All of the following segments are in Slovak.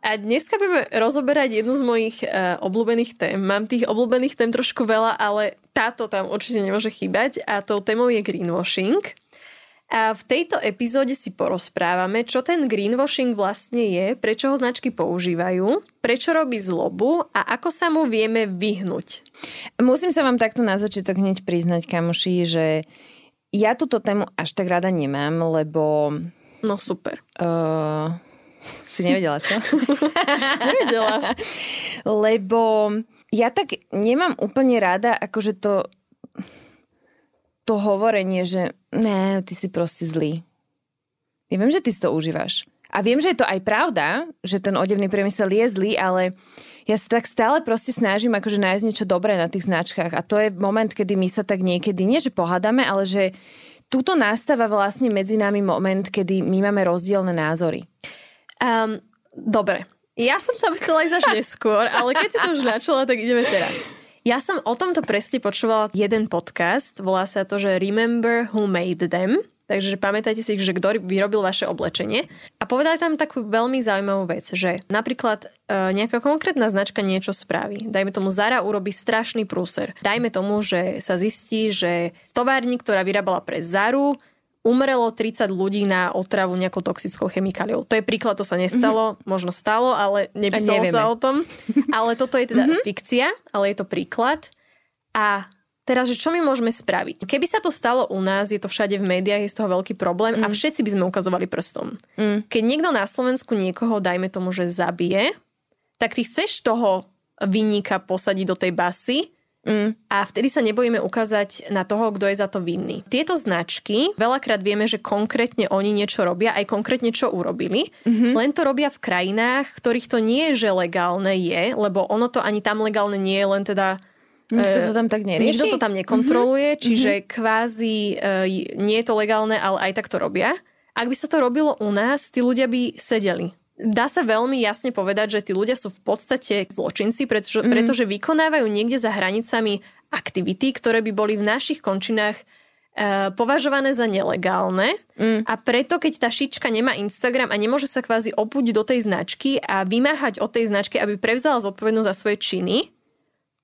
A dneska budeme rozoberať jednu z mojich obľúbených tém. Mám tých obľúbených tém trošku veľa, ale táto tam určite nemôže chýbať a tou témou je greenwashing. A v tejto epizóde si porozprávame, čo ten greenwashing vlastne je, prečo ho značky používajú, prečo robí zlobu a ako sa mu vieme vyhnúť. Musím sa vám takto na začiatok hneď priznať, kamoši, že ja túto tému až tak rada nemám, lebo... No super. Si nevedela, čo? Nevedela. Lebo ja tak nemám úplne rada akože to hovorenie, že ne, ty si proste zlý. Ja viem, že ty si to užívaš. A viem, že je to aj pravda, že ten odevný priemysel je zlý, ale ja sa tak stále proste snažím akože nájsť niečo dobré na tých značkách. A to je moment, kedy my sa tak niekedy, nie že pohádame, ale že tuto nastáva vlastne medzi nami moment, kedy my máme rozdielne názory. Dobre, ja som tam chcela ísť až neskôr, ale keď si to už načala, tak ideme teraz. Ja som o tomto presne počúvala jeden podcast, volá sa to, že Remember Who Made Them, takže pamätajte si, že kto vyrobil vaše oblečenie. A povedali tam takú veľmi zaujímavú vec, že napríklad nejaká konkrétna značka niečo spraví. Dajme tomu, Zara urobí strašný prúser. Dajme tomu, že sa zistí, že v továrni, ktorá vyrábala pre Zaru, umrelo 30 ľudí na otravu nejakou toxickou chemikáliou. To je príklad, to sa nestalo, možno stalo, ale nepísalo sa o tom. Ale toto je teda fikcia, ale je to príklad. A teraz, že čo my môžeme spraviť? Keby sa to stalo u nás, je to všade v médiách, je z toho veľký problém a všetci by sme ukazovali prstom. Keď niekto na Slovensku niekoho, dajme tomu, že zabije, tak ty chceš toho vinníka posadiť do tej basy, a vtedy sa nebojíme ukázať na toho, kto je za to vinný. Tieto značky, veľakrát vieme, že konkrétne oni niečo robia, aj konkrétne čo urobili, len to robia v krajinách, ktorých to nie je, že legálne je, lebo ono to ani tam legálne nie je, len teda... Nikto to tam tak nerieši? Nikto to tam nekontroluje, čiže kvázi nie je to legálne, ale aj tak to robia. Ak by sa to robilo u nás, tí ľudia by sedeli. Dá sa veľmi jasne povedať, že tí ľudia sú v podstate zločinci, pretože vykonávajú niekde za hranicami aktivity, ktoré by boli v našich končinách považované za nelegálne. A preto, keď tá šička nemá Instagram a nemôže sa kvázi opuť do tej značky a vymáhať od tej značky, aby prevzala zodpovednosť za svoje činy,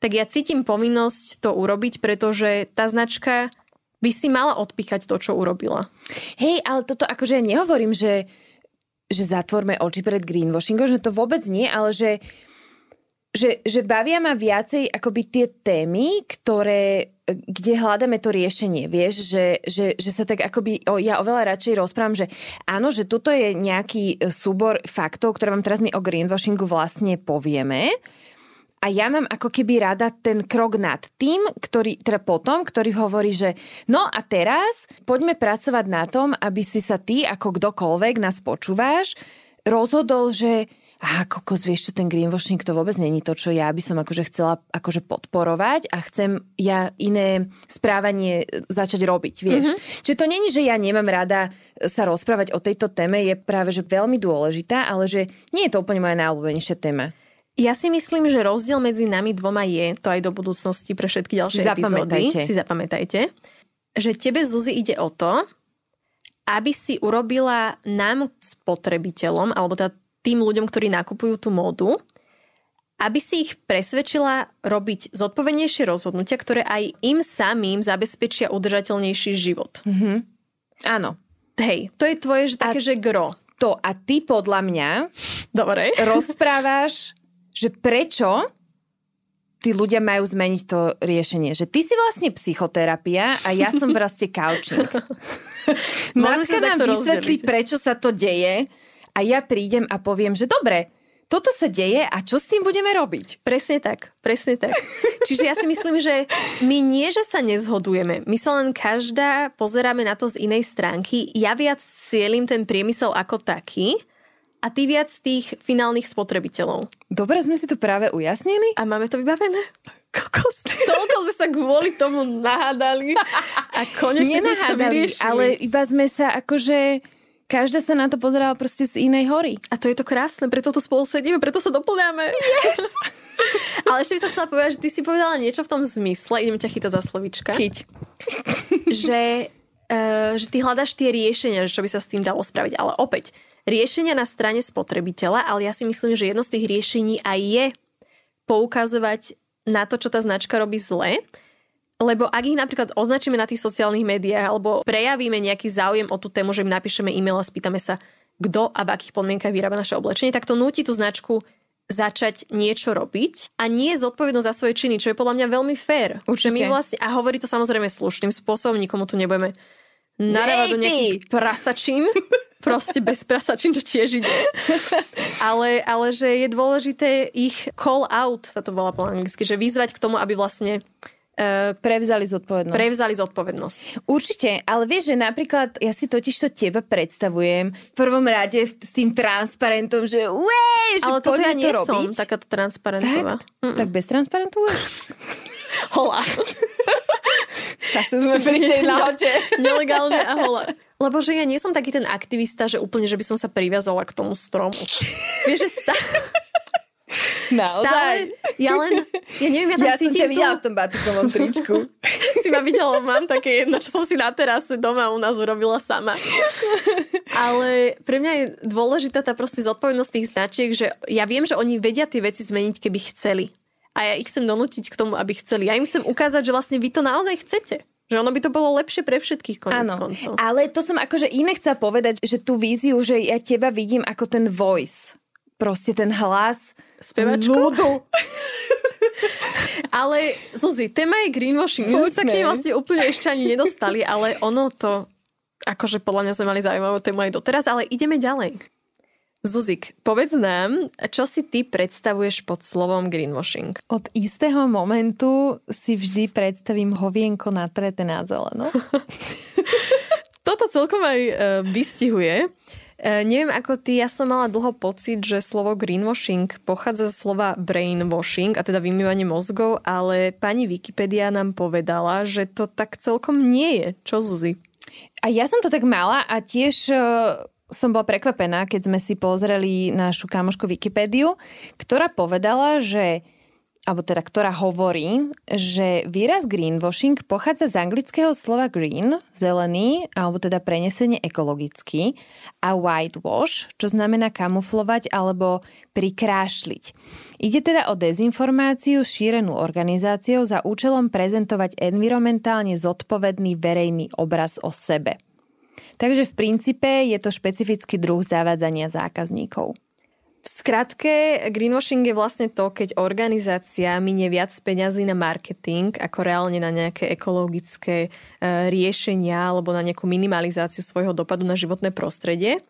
tak ja cítim povinnosť to urobiť, pretože tá značka by si mala odpíchať to, čo urobila. Hej, ale toto akože ja nehovorím, že zatvorme oči pred greenwashingom, že to vôbec nie, ale že bavia ma viacej akoby tie témy, kde hľadáme to riešenie, vieš, že sa tak akoby, ja oveľa radšej rozprávam, že áno, že toto je nejaký súbor faktov, ktoré vám teraz my o greenwashingu vlastne povieme a ja mám ako keby rada ten krok nad tým, ktorý hovorí, že no a teraz poďme pracovať na tom, aby si sa ty, ako kdokoľvek nás počúvaš, rozhodol, že vieš čo, ten greenwashing to vôbec není to, čo ja by som akože chcela akože podporovať a chcem ja iné správanie začať robiť, vieš. Čiže to není, že ja nemám rada sa rozprávať o tejto téme, je práve že veľmi dôležitá, ale že nie je to úplne moja najobľúbenejšia téma. Ja si myslím, že rozdiel medzi nami dvoma je, to aj do budúcnosti pre všetky ďalšie epizódy, si zapamätajte, že tebe, Zuzi, ide o to, aby si urobila nám spotrebiteľom, alebo teda tým ľuďom, ktorí nakupujú tú módu, aby si ich presvedčila robiť zodpovednejšie rozhodnutia, ktoré aj im samým zabezpečia udržateľnejší život. Áno. Hej, to je tvoje že gro. To a ty podľa mňa dobre rozprávaš, že prečo tí ľudia majú zmeniť to riešenie. Že ty si vlastne psychoterapia a ja som proste couching. Natka nám vysvetlí, prečo sa to deje a ja prídem a poviem, že dobre, toto sa deje a čo s tým budeme robiť? Presne tak. Čiže ja si myslím, že my nie, že sa nezhodujeme. My sa len každá pozeráme na to z inej stránky. Ja viac cielim ten priemysel ako taký, a a ty viac tých finálnych spotrebiteľov. Dobre, sme si to práve ujasnili. A máme to vybavené? Kokos. Toľko sme sa kvôli tomu nahádali a konečne sme si to vyriešili. Ale iba sme sa akože... Každá sa na to pozerala proste z inej hory. A to je to krásne, preto tu spolu sedíme, preto sa doplňame. Yes! Ale ešte by som chcela povedať, že ty si povedala niečo v tom zmysle, idem ťa chytať za slovíčka. Chyť. Že ty hľadaš tie riešenia, že čo by sa s tým dalo spraviť. Ale opäť, riešenia na strane spotrebiteľa, ale ja si myslím, že jedno z tých riešení aj je poukazovať na to, čo tá značka robí zle. Lebo ak ich napríklad označíme na tých sociálnych médiách alebo prejavíme nejaký záujem o tú tému, že im napíšeme e-mail a spýtame sa, kto a v akých podmienkach vyrába naše oblečenie, tak to núti tú značku začať niečo robiť a nie je zodpovednosť za svoje činy, čo je podľa mňa veľmi fér. Určite. My vlastne, a hovorí to samozrejme slušným spôsobom, nikomu tu nebudeme narávať do nejakých prasačín. Proste bez prasačín, čo tiež ide. Ale že je dôležité ich call out, sa to volá po anglicky, že vyzvať k tomu, aby vlastne prevzali zodpovednosť. Určite, ale vieš, že napríklad ja si totižto teba predstavujem v prvom rade s tým transparentom, že uéj, že poďme to robiť. Ale to ja nie som takáto transparentová. Tak bez transparentu? Hola. Tak sme pri tej lahote. Nelegálne a hola. Lebo že ja nie som taký ten aktivista, že úplne, že by som sa priviazala k tomu stromu. Vieš, že naozaj. Ja tam cítim. Ja som ťa videla v tom batikovom tričku. Si ma videla, mám také jedno, čo som si na terase doma u nás urobila sama. Ale pre mňa je dôležitá tá proste zodpovednosť tých značiek, že ja viem, že oni vedia tie veci zmeniť, keby chceli. A ja ich chcem donútiť k tomu, aby chceli. Ja im chcem ukázať, že vlastne vy to naozaj chcete. Že ono by to bolo lepšie pre všetkých koniec koncov. Ale to som akože iné chcela povedať, že tú víziu, že ja teba vidím ako ten voice. Proste ten hlas spevačku. Ale Zuzi, téma je greenwashing. My sa k nej vlastne úplne ešte ani nedostali, ale ono to, akože podľa mňa sme mali zaujímavú tému aj doteraz, ale ideme ďalej. Zuzik, povedz nám, čo si ty predstavuješ pod slovom greenwashing? Od istého momentu si vždy predstavím hovienko natreté na zeleno. Toto celkom aj vystihuje. Neviem ako ty, ja som mala dlho pocit, že slovo greenwashing pochádza zo slova brainwashing, a teda vymývanie mozgov, ale pani Wikipedia nám povedala, že to tak celkom nie je. Čo, Zuzi? A ja som to tak mala a tiež som bola prekvapená, keď sme si pozreli našu kamošku Wikipédiu, ktorá povedala, že alebo teda, ktorá hovorí, že výraz greenwashing pochádza z anglického slova green, zelený, alebo teda prenesenie ekologicky, a whitewash, čo znamená kamuflovať alebo prikrášliť. Ide teda o dezinformáciu šírenú organizáciou za účelom prezentovať environmentálne zodpovedný verejný obraz o sebe. Takže v princípe je to špecifický druh zavádzania zákazníkov. V skratke, greenwashing je vlastne to, keď organizácia minie viac peňazí na marketing, ako reálne na nejaké ekologické riešenia alebo na nejakú minimalizáciu svojho dopadu na životné prostredie.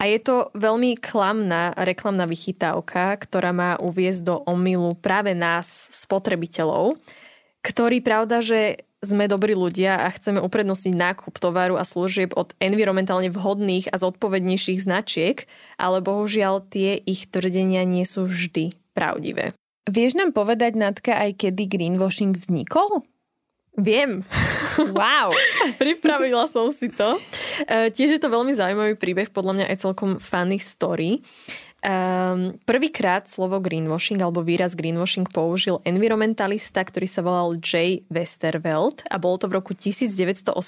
A je to veľmi klamná reklamná vychytávka, ktorá má uviesť do omylu práve nás, spotrebiteľov, ktorí, pravda, že sme dobrí ľudia a chceme uprednostniť nákup tovaru a služieb od environmentálne vhodných a zodpovednejších značiek, ale bohužiaľ tie ich tvrdenia nie sú vždy pravdivé. Vieš nám povedať, Natka, aj kedy greenwashing vznikol? Viem. Wow. Pripravila som si to. Tiež je to veľmi zaujímavý príbeh, podľa mňa aj celkom funny story. Prvýkrát slovo greenwashing alebo výraz greenwashing použil environmentalista, ktorý sa volal Jay Westerveld a bolo to v roku 1986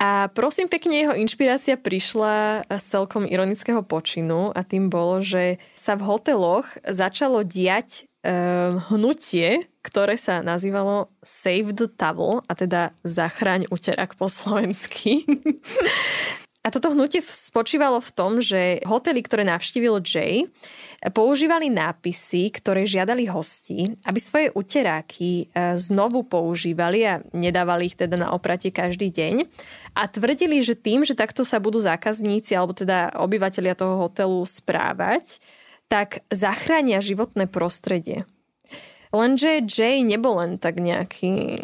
a prosím pekne jeho inšpirácia prišla z celkom ironického počinu a tým bolo, že sa v hoteloch začalo diať hnutie, ktoré sa nazývalo Save the Towel a teda zachráň uterák po slovensky. A toto hnutie spočívalo v tom, že hotely, ktoré navštívil Jay, používali nápisy, ktoré žiadali hostí, aby svoje uteráky znovu používali a nedávali ich teda na opratie každý deň. A tvrdili, že tým, že takto sa budú zákazníci alebo teda obyvatelia toho hotelu správať, tak zachránia životné prostredie. Lenže Jay nebol len tak nejaký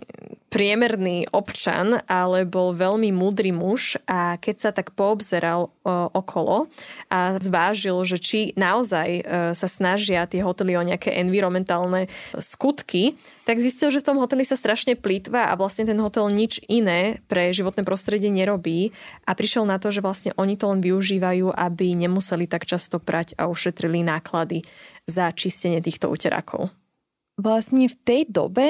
priemerný občan, ale bol veľmi múdry muž a keď sa tak poobzeral okolo a zvážil, že či naozaj sa snažia tie hotely o nejaké environmentálne skutky, tak zistil, že v tom hoteli sa strašne plýtva a vlastne ten hotel nič iné pre životné prostredie nerobí a prišiel na to, že vlastne oni to len využívajú, aby nemuseli tak často prať a ušetrili náklady za čistenie týchto uterákov. Vlastne v tej dobe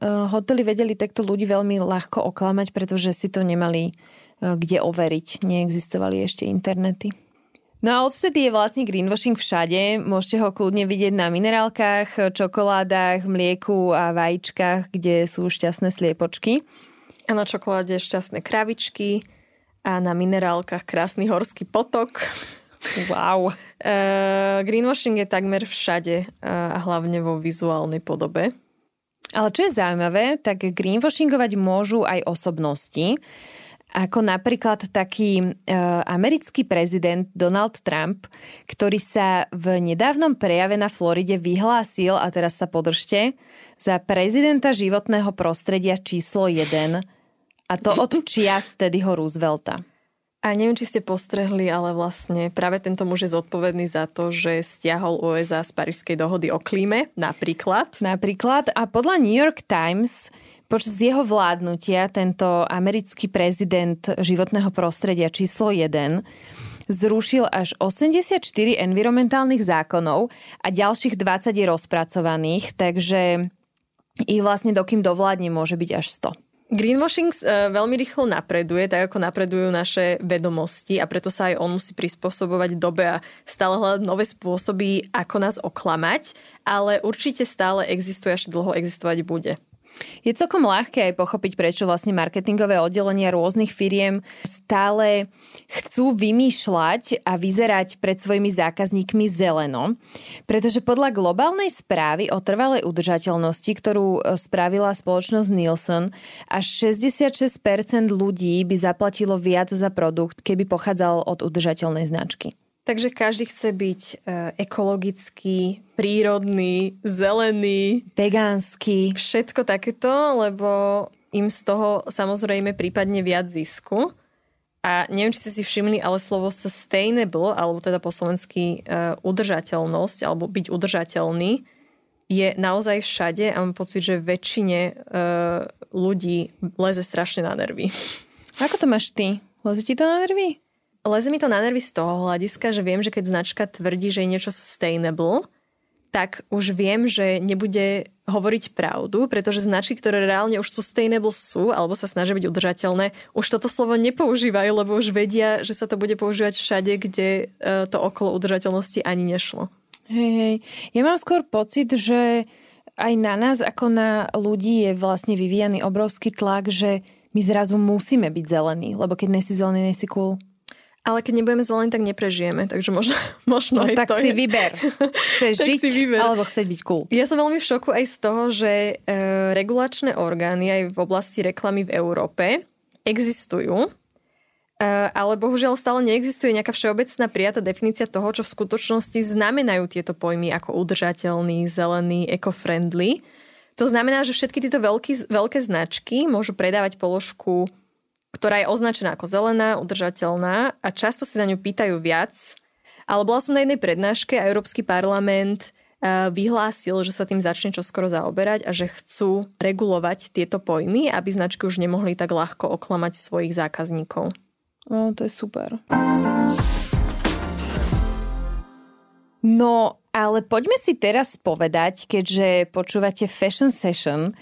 hotely vedeli takto ľudí veľmi ľahko oklamať, pretože si to nemali kde overiť. Neexistovali ešte internety. No a odvtedy je vlastne greenwashing všade. Môžete ho kľudne vidieť na minerálkach, čokoládach, mlieku a vajíčkach, kde sú šťastné sliepočky. A na čokoláde šťastné kravičky a na minerálkach krásny horský potok. Wow. Greenwashing je takmer všade a hlavne vo vizuálnej podobe. Ale čo je zaujímavé, tak greenwashingovať môžu aj osobnosti. Ako napríklad taký americký prezident Donald Trump, ktorý sa v nedávnom prejave na Floride vyhlásil, a teraz sa podržte, za prezidenta životného prostredia číslo 1. A to od čias Teddyho Roosevelta. A neviem, či ste postrehli, ale vlastne práve tento muž je zodpovedný za to, že stiahol USA z Parížskej dohody o klíme, napríklad. Napríklad. A podľa New York Times, počas jeho vládnutia tento americký prezident životného prostredia číslo 1 zrušil až 84 environmentálnych zákonov a ďalších 20 je rozpracovaných, takže ich vlastne dokým dovládne môže byť až 100. Greenwashing veľmi rýchlo napreduje, tak ako napredujú naše vedomosti a preto sa aj on musí prispôsobovať dobe a stále hľadať nové spôsoby, ako nás oklamať, ale určite stále existuje, až dlho existovať bude. Je celkom ľahké aj pochopiť, prečo vlastne marketingové oddelenia rôznych firiem stále chcú vymýšľať a vyzerať pred svojimi zákazníkmi zeleno, pretože podľa globálnej správy o trvalej udržateľnosti, ktorú spravila spoločnosť Nielsen, až 66% ľudí by zaplatilo viac za produkt, keby pochádzal od udržateľnej značky. Takže každý chce byť ekologický, prírodný, zelený, vegánsky, všetko takéto, lebo im z toho samozrejme prípadne viac zisku. A neviem, či ste si všimli, ale slovo sustainable, alebo teda po slovensky udržateľnosť, alebo byť udržateľný, je naozaj všade a mám pocit, že väčšine ľudí leze strašne na nervy. Ako to máš ty? Leze ti to na nervy? Leze mi to na nervy z toho hľadiska, že viem, že keď značka tvrdí, že je niečo sustainable, tak už viem, že nebude hovoriť pravdu, pretože značky, ktoré reálne už sustainable sú, alebo sa snažia byť udržateľné, už toto slovo nepoužívajú, lebo už vedia, že sa to bude používať všade, kde to okolo udržateľnosti ani nešlo. Hej. Ja mám skôr pocit, že aj na nás, ako na ľudí je vlastne vyvíjaný obrovský tlak, že my zrazu musíme byť zelení, lebo keď nejsi zelený, nejsi cool. Ale keď nebudeme zelení, tak neprežijeme, takže možno no, aj tak to je. Tak si vyber. Chceš žiť, alebo chceš byť cool. Ja som veľmi v šoku aj z toho, že regulačné orgány aj v oblasti reklamy v Európe existujú, ale bohužiaľ stále neexistuje nejaká všeobecná prijatá definícia toho, čo v skutočnosti znamenajú tieto pojmy ako udržateľný, zelený, eco-friendly. To znamená, že všetky tieto veľké značky môžu predávať položku, ktorá je označená ako zelená, udržateľná a často si za ňu pýtajú viac. Ale bola som na jednej prednáške a Európsky parlament vyhlásil, že sa tým začne čoskoro zaoberať a že chcú regulovať tieto pojmy, aby značky už nemohli tak ľahko oklamať svojich zákazníkov. No, to je super. No, ale poďme si teraz povedať, keďže počúvate Fashion Session,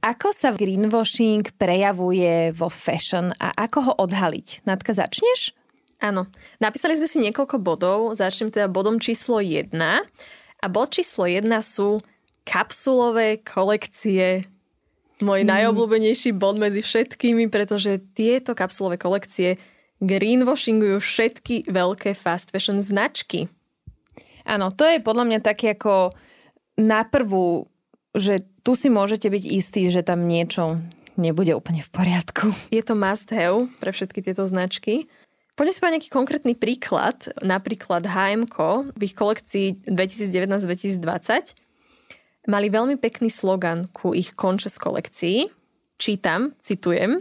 ako sa greenwashing prejavuje vo fashion a ako ho odhaliť? Natka, začneš? Áno. Napísali sme si niekoľko bodov. Začnem teda bodom číslo 1. A bod číslo 1 sú kapsulové kolekcie. Môj najobľúbenejší bod medzi všetkými, pretože tieto kapsulové kolekcie greenwashingujú všetky veľké fast fashion značky. Áno, to je podľa mňa také ako naprvú, že tu si môžete byť istí, že tam niečo nebude úplne v poriadku. Je to must have pre všetky tieto značky. Poďme si povedať nejaký konkrétny príklad, napríklad H&M v ich kolekcii 2019-2020 mali veľmi pekný slogan ku ich konče z kolekcií Čítam, citujem,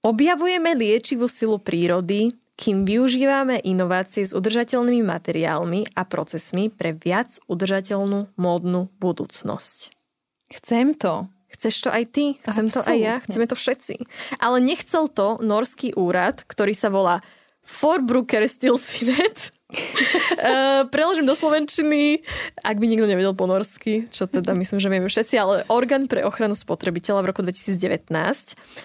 objavujeme liečivú silu prírody, kým využívame inovácie s udržateľnými materiálmi a procesmi pre viac udržateľnú módnu budúcnosť. Chcem to. Chceš to aj ty, chcem Absolutne. To aj ja, chceme to všetci. Ale nechcel to norský úrad, ktorý sa volá For Brooker preložím do slovenčiny, ak by nikto nevedel po norsky, čo teda myslím, že vieme všetci, ale orgán pre ochranu spotrebiteľa v roku 2019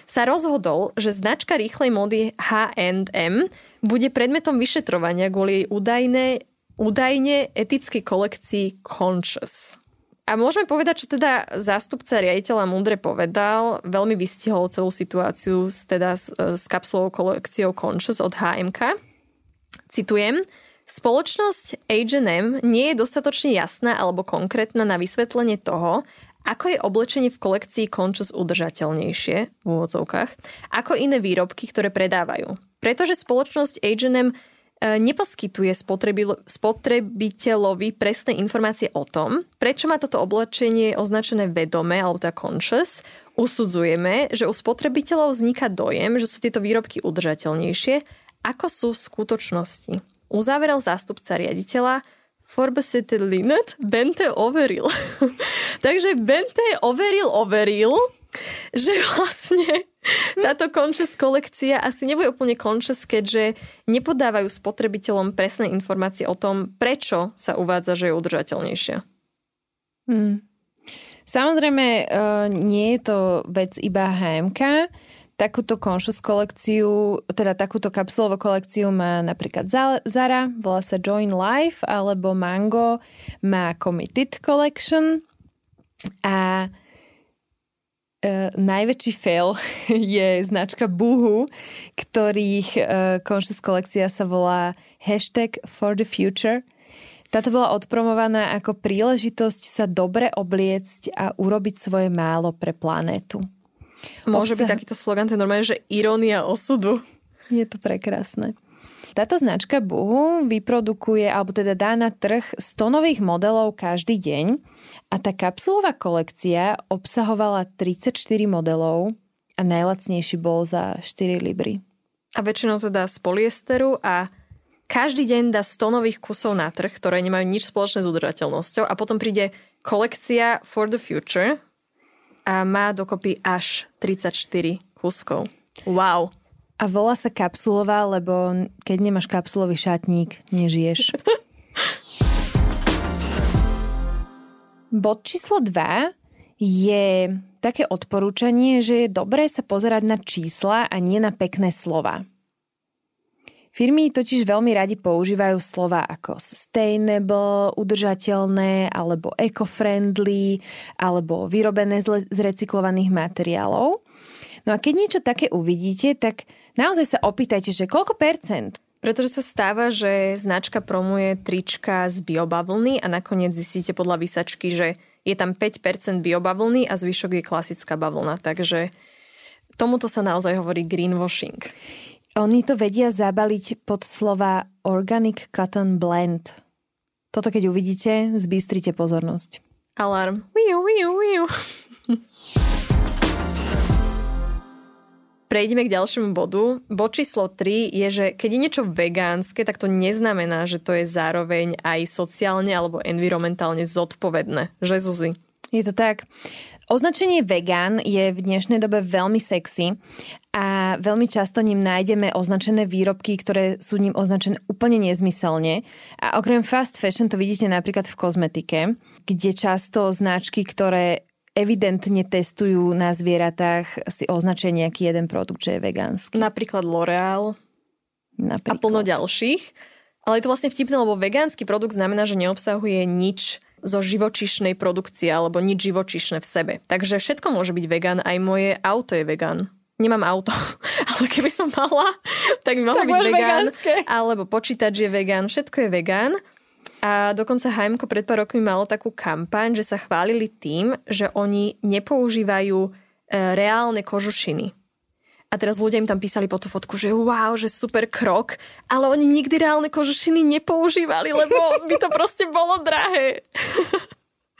sa rozhodol, že značka rýchlej módy H&M bude predmetom vyšetrovania kvôli jej údajne etickej kolekcii Conscious. A môžeme povedať, čo teda zástupca riaditeľa múdre povedal, veľmi vystihol celú situáciu s kapsulovou kolekciou Conscious od H&M-ka. Citujem, spoločnosť H&M nie je dostatočne jasná alebo konkrétna na vysvetlenie toho, ako je oblečenie v kolekcii Conscious udržateľnejšie, v úvodzovkách, ako iné výrobky, ktoré predávajú. Pretože spoločnosť H&M neposkytuje spotrebiteľovi presné informácie o tom, prečo má toto oblečenie označené vedome alebo tá Conscious, usudzujeme, že u spotrebiteľov vzniká dojem, že sú tieto výrobky udržateľnejšie, ako sú v skutočnosti. Uzavrel zástupca riaditeľa Forbes.net Bente overil. Takže Bente overil, že vlastne táto Conscious kolekcia asi nebude úplne Conscious, keďže nepodávajú spotrebiteľom presné informácie o tom, prečo sa uvádza, že je udržateľnejšia. Samozrejme, nie je to vec iba H&M-ka. Takúto Conscious kolekciu, teda takúto kapsulovú kolekciu má napríklad Zara, volá sa Join Life, alebo Mango má Committed Collection a najväčší fail je značka Boohoo, ktorých Conscious kolekcia sa volá #for the future. Táto bola odpromovaná ako príležitosť sa dobre obliecť a urobiť svoje málo pre planétu. Môže byť takýto slogan, to je normálne, že irónia osudu. Je to prekrásne. Táto značka Boohoo vyprodukuje, alebo teda dá na trh 100 nových modelov každý deň a tá kapsulová kolekcia obsahovala 34 modelov a najlacnejší bol za 4 libry. A väčšinou teda z polyesteru a každý deň dá 100 nových kusov na trh, ktoré nemajú nič spoločné s udržateľnosťou a potom príde kolekcia For the Future a má dokopy až 34 kúskov. Wow. A volá sa kapsulová, lebo keď nemáš kapsulový šatník, nežiješ. Bod číslo 2 je také odporúčanie, že je dobré sa pozerať na čísla a nie na pekné slova. Firmy totiž veľmi radi používajú slova ako sustainable, udržateľné, alebo eco-friendly, alebo vyrobené z recyklovaných materiálov. No a keď niečo také uvidíte, tak naozaj sa opýtajte, že koľko percent? Pretože sa stáva, že značka promuje trička z biobavlny a nakoniec zistíte podľa výsačky, že je tam 5% biobavlny a zvyšok je klasická bavlna. Takže tomuto sa naozaj hovorí greenwashing. Oni to vedia zabaliť pod slova Organic Cotton Blend. Toto keď uvidíte, zbystrite pozornosť. Alarm. Prejdeme k ďalšiemu bodu. Bod číslo 3 je, že keď je niečo vegánske, tak to neznamená, že to je zároveň aj sociálne alebo environmentálne zodpovedné. Že, Zuzi? Je to tak. Označenie vegan je v dnešnej dobe veľmi sexy a veľmi často ním nájdeme označené výrobky, ktoré sú ním označené úplne nezmyselne. A okrem fast fashion to vidíte napríklad v kozmetike, kde často značky, ktoré evidentne testujú na zvieratách, si označia nejaký jeden produkt, že je vegánsky. Napríklad L'Oréal a plno ďalších. Ale je to vlastne vtipné, lebo vegánsky produkt znamená, že neobsahuje nič zo živočíšnej produkcie alebo nič živočíšne v sebe. Takže všetko môže byť vegan, aj moje auto je vegan. Nemám auto, ale keby som mala, tak by mohlo byť vegan. Alebo počítač je vegan, všetko je vegan. A dokonca H&M pred pár rokmi malo takú kampaň, že sa chválili tým, že oni nepoužívajú reálne kožušiny. A teraz ľudia im tam písali po tú fotku, že wow, že super krok, ale oni nikdy reálne kožušiny nepoužívali, lebo by to proste bolo drahé.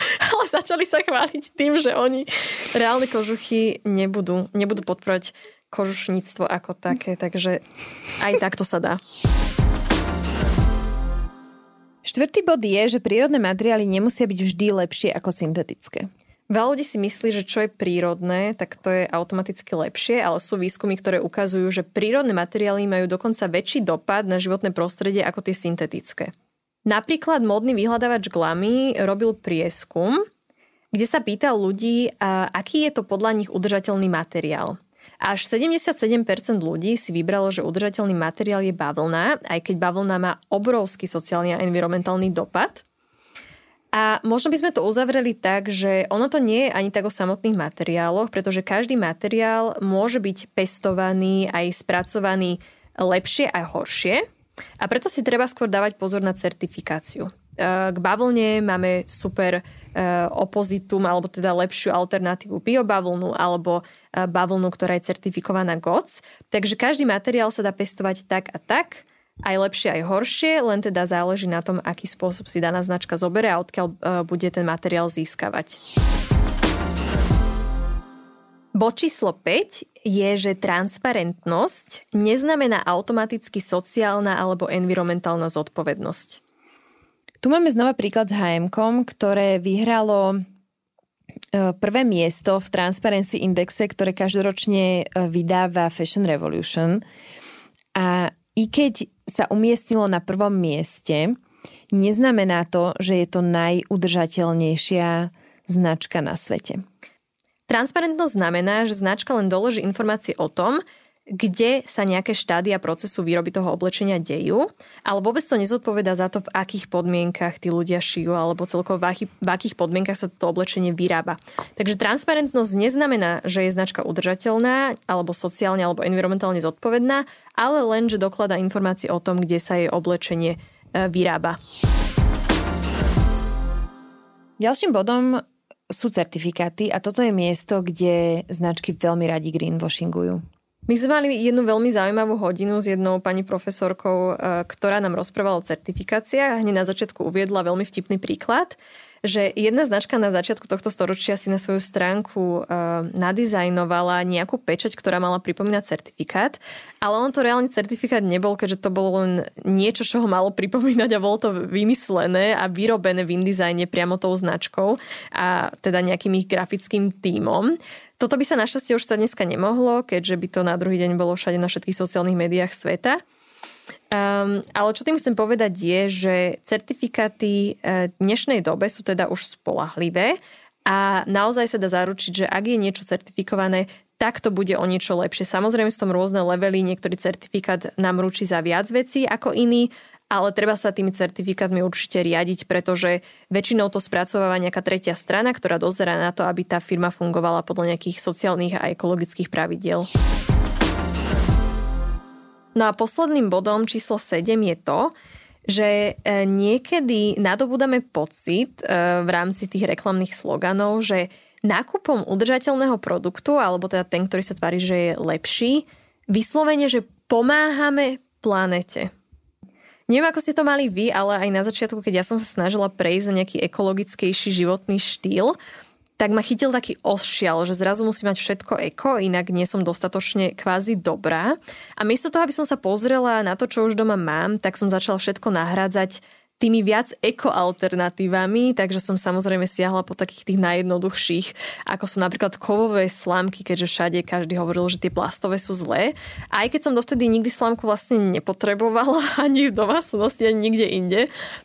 Ale začali sa chváliť tým, že oni reálne kožuchy nebudú podporovať kožušníctvo ako také, takže aj takto sa dá. Štvrtý bod je, že prírodné materiály nemusia byť vždy lepšie ako syntetické. Veľa ľudí si myslí, že čo je prírodné, tak to je automaticky lepšie, ale sú výskumy, ktoré ukazujú, že prírodné materiály majú dokonca väčší dopad na životné prostredie ako tie syntetické. Napríklad módny vyhľadávač Glamy robil prieskum, kde sa pýtal ľudí, aký je to podľa nich udržateľný materiál. Až 77% ľudí si vybralo, že udržateľný materiál je bavlna, aj keď bavlna má obrovský sociálny a environmentálny dopad. A možno by sme to uzavreli tak, že ono to nie je ani tak o samotných materiáloch, pretože každý materiál môže byť pestovaný aj spracovaný lepšie a horšie. A preto si treba skôr dávať pozor na certifikáciu. K bavlne máme super opozitum, alebo teda lepšiu alternatívu biobavlnu, alebo bavlnu, ktorá je certifikovaná GOTS. Takže každý materiál sa dá pestovať tak a tak, aj lepšie, aj horšie, len teda záleží na tom, aký spôsob si daná značka zobere a odkiaľ bude ten materiál získavať. Bod číslo 5 je, že transparentnosť neznamená automaticky sociálna alebo environmentálna zodpovednosť. Tu máme znova príklad s H&M-kom, ktoré vyhralo prvé miesto v Transparency Indexe, ktoré každoročne vydáva Fashion Revolution. A i keď sa umiestnilo na prvom mieste, neznamená to, že je to najudržateľnejšia značka na svete. Transparentnosť znamená, že značka len doloží informácie o tom, kde sa nejaké štádia procesu výroby toho oblečenia dejú, ale vôbec to nezodpovedá za to, v akých podmienkach tí ľudia šijú, alebo celkovo v akých podmienkach sa to oblečenie vyrába. Takže transparentnosť neznamená, že je značka udržateľná, alebo sociálne, alebo environmentálne zodpovedná, ale len, že dokladá informácie o tom, kde sa jej oblečenie vyrába. Ďalším bodom sú certifikáty a toto je miesto, kde značky veľmi radi greenwashingujú. My sme mali jednu veľmi zaujímavú hodinu s jednou pani profesorkou, ktorá nám rozprávala o certifikáciách a hneď na začiatku uviedla veľmi vtipný príklad, že jedna značka na začiatku tohto storočia si na svoju stránku nadizajnovala nejakú pečať, ktorá mala pripomínať certifikát, ale on to reálne certifikát nebol, keďže to bolo len niečo, čo ho malo pripomínať a bolo to vymyslené a vyrobené v InDesigne priamo tou značkou a teda nejakým ich grafickým tímom. Toto by sa našťastie už sa dneska nemohlo, keďže by to na druhý deň bolo všade na všetkých sociálnych médiách sveta. Ale čo tým chcem povedať je, že certifikáty v dnešnej dobe sú teda už spoľahlivé a naozaj sa dá zaručiť, že ak je niečo certifikované, tak to bude o niečo lepšie. Samozrejme sú tam rôzne levely, niektorý certifikát nám ručí za viac vecí ako iný, ale treba sa tými certifikátmi určite riadiť, pretože väčšinou to spracováva nejaká tretia strana, ktorá dozerá na to, aby tá firma fungovala podľa nejakých sociálnych a ekologických pravidiel. No a posledným bodom číslo 7 je to, že niekedy nadobúdame pocit v rámci tých reklamných sloganov, že nákupom udržateľného produktu, alebo teda ten, ktorý sa tvári, že je lepší, vyslovene, že pomáhame planete. Neviem, ako ste to mali vy, ale aj na začiatku, keď ja som sa snažila prejsť za nejaký ekologickejší životný štýl, tak ma chytil taký ošial, že zrazu musím mať všetko eko, inak nie som dostatočne kvázi dobrá. A miesto toho, aby som sa pozrela na to, čo už doma mám, tak som začala všetko nahrádzať tými viac ekoalternatívami, takže som samozrejme siahla po takých tých najjednoduchších, ako sú napríklad kovové slámky, keďže všade každý hovoril, že tie plastové sú zlé. A aj keď som dovtedy nikdy slámku vlastne nepotrebovala ani v domácnosti, ani nikde inde,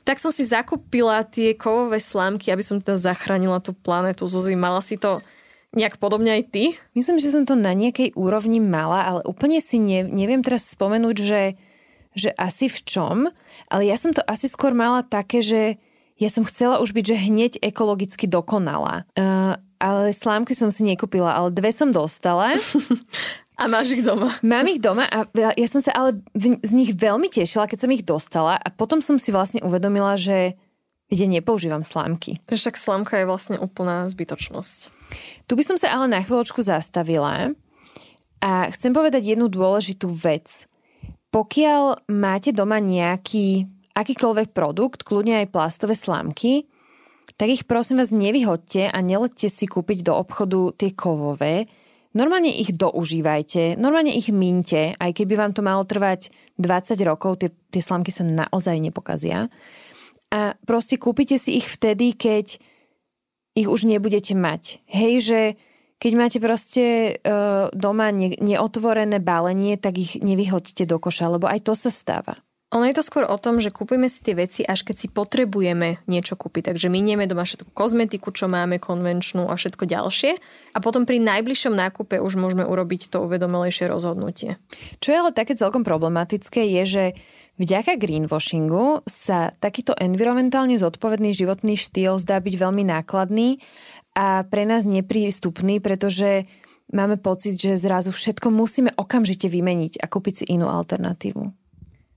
tak som si zakúpila tie kovové slámky, aby som teda zachránila tú planetu. Zuzi, mala si to nejak podobne aj ty? Myslím, že som to na nejakej úrovni mala, ale úplne si neviem teraz spomenúť, že asi v čom, ale ja som to asi skôr mala také, že ja som chcela už byť, že hneď ekologicky dokonalá. Ale slámky som si nekúpila, ale dve som dostala. A máš ich doma. Mám ich doma a ja som sa ale z nich veľmi tešila, keď som ich dostala a potom som si vlastne uvedomila, že nepoužívam slámky. Však slámka je vlastne úplná zbytočnosť. Tu by som sa ale na chvíľočku zastavila a chcem povedať jednu dôležitú vec. Pokiaľ máte doma nejaký akýkoľvek produkt, kľudne aj plastové slámky, tak ich prosím vás nevyhoďte a neleďte si kúpiť do obchodu tie kovové. Normálne ich doužívajte, normálne ich mínte, aj keby vám to malo trvať 20 rokov, tie slamky sa naozaj nepokazia. A proste kúpite si ich vtedy, keď ich už nebudete mať. Hej, že keď máte proste doma neotvorené balenie, tak ich nevyhoďte do koša, lebo aj to sa stáva. Ono je to skôr o tom, že kúpime si tie veci, až keď si potrebujeme niečo kúpiť. Takže minieme doma všetku kozmetiku, čo máme, konvenčnú a všetko ďalšie. A potom pri najbližšom nákupe už môžeme urobiť to uvedomelejšie rozhodnutie. Čo je ale také celkom problematické je, že vďaka greenwashingu sa takýto environmentálne zodpovedný životný štýl zdá byť veľmi nákladný a pre nás neprístupný, pretože máme pocit, že zrazu všetko musíme okamžite vymeniť a kúpiť si inú alternatívu.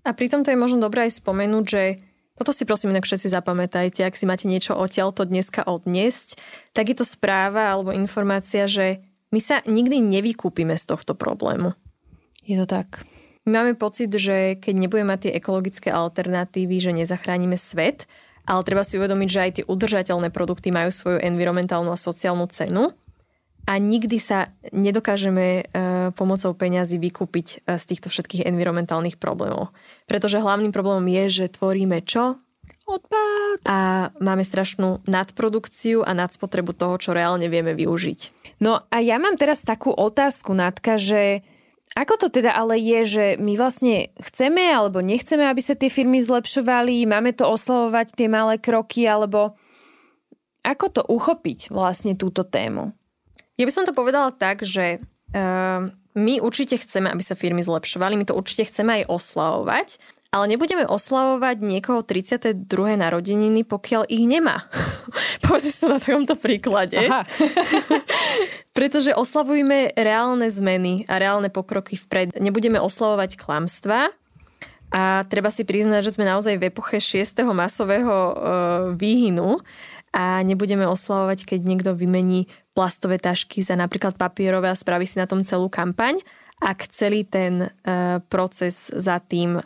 A pritom to je možno dobré aj spomenúť, že toto si prosím inak všetci zapamätajte, ak si máte niečo odtiaľto dneska odniesť, tak je to správa alebo informácia, že my sa nikdy nevykúpime z tohto problému. Je to tak. My máme pocit, že keď nebudeme mať tie ekologické alternatívy, že nezachránime svet, ale treba si uvedomiť, že aj tie udržateľné produkty majú svoju environmentálnu a sociálnu cenu a nikdy sa nedokážeme pomocou peňazí vykúpiť z týchto všetkých environmentálnych problémov. Pretože hlavným problémom je, že tvoríme čo? Odpad. A máme strašnú nadprodukciu a nadspotrebu toho, čo reálne vieme využiť. No a ja mám teraz takú otázku, Natka, že ako to teda ale je, že my vlastne chceme alebo nechceme, aby sa tie firmy zlepšovali, máme to oslavovať tie malé kroky, alebo ako to uchopiť vlastne túto tému? Ja by som to povedala tak, že my určite chceme, aby sa firmy zlepšovali, my to určite chceme aj oslavovať, ale nebudeme oslavovať niekoho 32. narodeniny, pokiaľ ich nemá. Povedzme si to na takomto príklade. Aha. Pretože oslavujme reálne zmeny a reálne pokroky vpred. Nebudeme oslavovať klamstvá. A treba si priznať, že sme naozaj v epoche 6. masového výhynu a nebudeme oslavovať, keď niekto vymení plastové tašky za napríklad papierové a spraví si na tom celú kampaň. Ak celý ten proces za tým,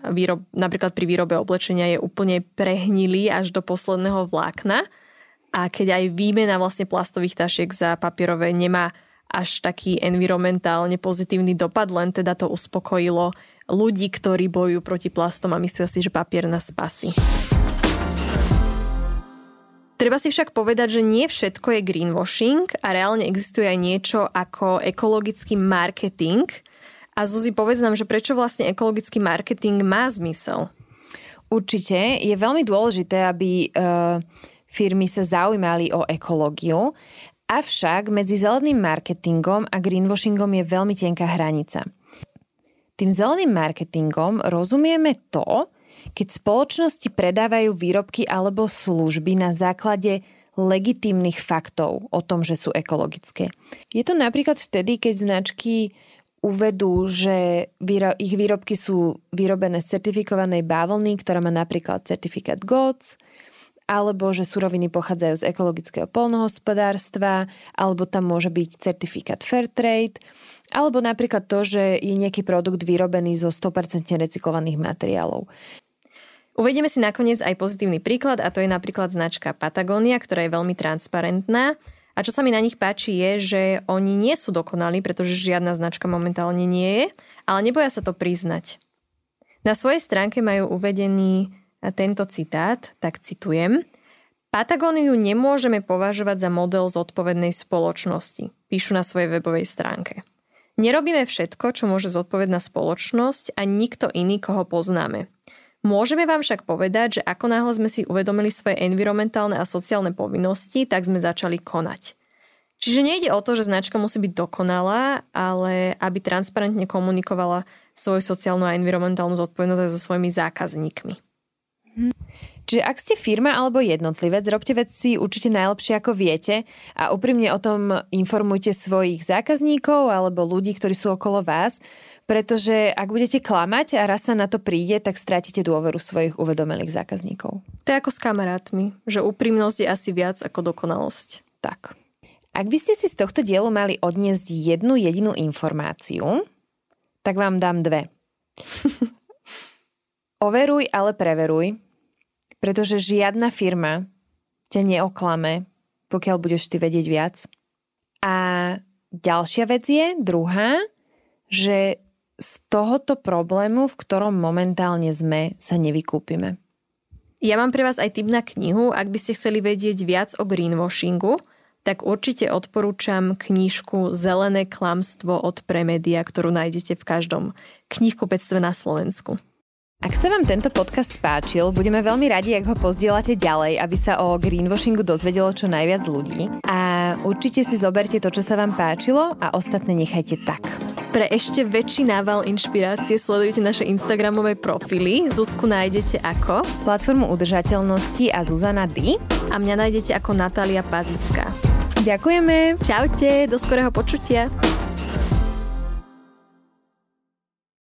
napríklad pri výrobe oblečenia, je úplne prehnilý až do posledného vlákna a keď aj výmena vlastne plastových tašiek za papierové nemá až taký environmentálne pozitívny dopad, len teda to uspokojilo ľudí, ktorí bojujú proti plastom a myslia si, že papier nás spasí. Treba si však povedať, že nie všetko je greenwashing a reálne existuje aj niečo ako ekologický marketing. A Zuzi, povedz nám, že prečo vlastne ekologický marketing má zmysel? Určite. Je veľmi dôležité, aby firmy sa zaujímali o ekológiu. Avšak medzi zeleným marketingom a greenwashingom je veľmi tenká hranica. Tým zeleným marketingom rozumieme to, keď spoločnosti predávajú výrobky alebo služby na základe legitímnych faktov o tom, že sú ekologické. Je to napríklad vtedy, keď značky uvedú, že ich výrobky sú vyrobené z certifikovanej bavlny, ktorá má napríklad certifikát GOTS, alebo že suroviny pochádzajú z ekologického poľnohospodárstva, alebo tam môže byť certifikát Fairtrade, alebo napríklad to, že je nejaký produkt vyrobený zo 100% recyklovaných materiálov. Uvedieme si nakoniec aj pozitívny príklad, a to je napríklad značka Patagonia, ktorá je veľmi transparentná. A čo sa mi na nich páči je, že oni nie sú dokonalí, pretože žiadna značka momentálne nie je, ale neboja sa to priznať. Na svojej stránke majú uvedený tento citát, tak citujem: "Patagóniu nemôžeme považovať za model zodpovednej spoločnosti," píšu na svojej webovej stránke. "Nerobíme všetko, čo môže zodpovedná spoločnosť a nikto iný, koho poznáme. Môžeme vám však povedať, že ako náhle sme si uvedomili svoje environmentálne a sociálne povinnosti, tak sme začali konať." Čiže nejde o to, že značka musí byť dokonalá, ale aby transparentne komunikovala svoju sociálnu a environmentálnu zodpovednosť aj so svojimi zákazníkmi. Čiže ak ste firma alebo jednotlivec, robte veci určite najlepšie, ako viete, a úprimne o tom informujte svojich zákazníkov alebo ľudí, ktorí sú okolo vás, pretože ak budete klamať a raz sa na to príde, tak stratíte dôveru svojich uvedomelých zákazníkov. To je ako s kamarátmi, že úprimnosť je asi viac ako dokonalosť. Tak. Ak by ste si z tohto dielu mali odniesť jednu jedinú informáciu, tak vám dám dve. Overuj, ale preveruj, pretože žiadna firma ťa neoklame, pokiaľ budeš ty vedieť viac. A ďalšia vec je, druhá, že z tohoto problému, v ktorom momentálne sme, sa nevykúpime. Ja mám pre vás aj tip na knihu. Ak by ste chceli vedieť viac o greenwashingu, tak určite odporúčam knižku Zelené klamstvo od Premedia, ktorú nájdete v každom knihkupectve na Slovensku. Ak sa vám tento podcast páčil, budeme veľmi radi, ak ho pozdielate ďalej, aby sa o greenwashingu dozvedelo čo najviac ľudí. A určite si zoberte to, čo sa vám páčilo a ostatné nechajte tak. Pre ešte väčší nával inšpirácie sledujte naše Instagramové profily. Zuzku nájdete ako Platformu udržateľnosti a Zuzana D. A mňa nájdete ako Natália Pažická. Ďakujeme. Čaute, do skorého počutia.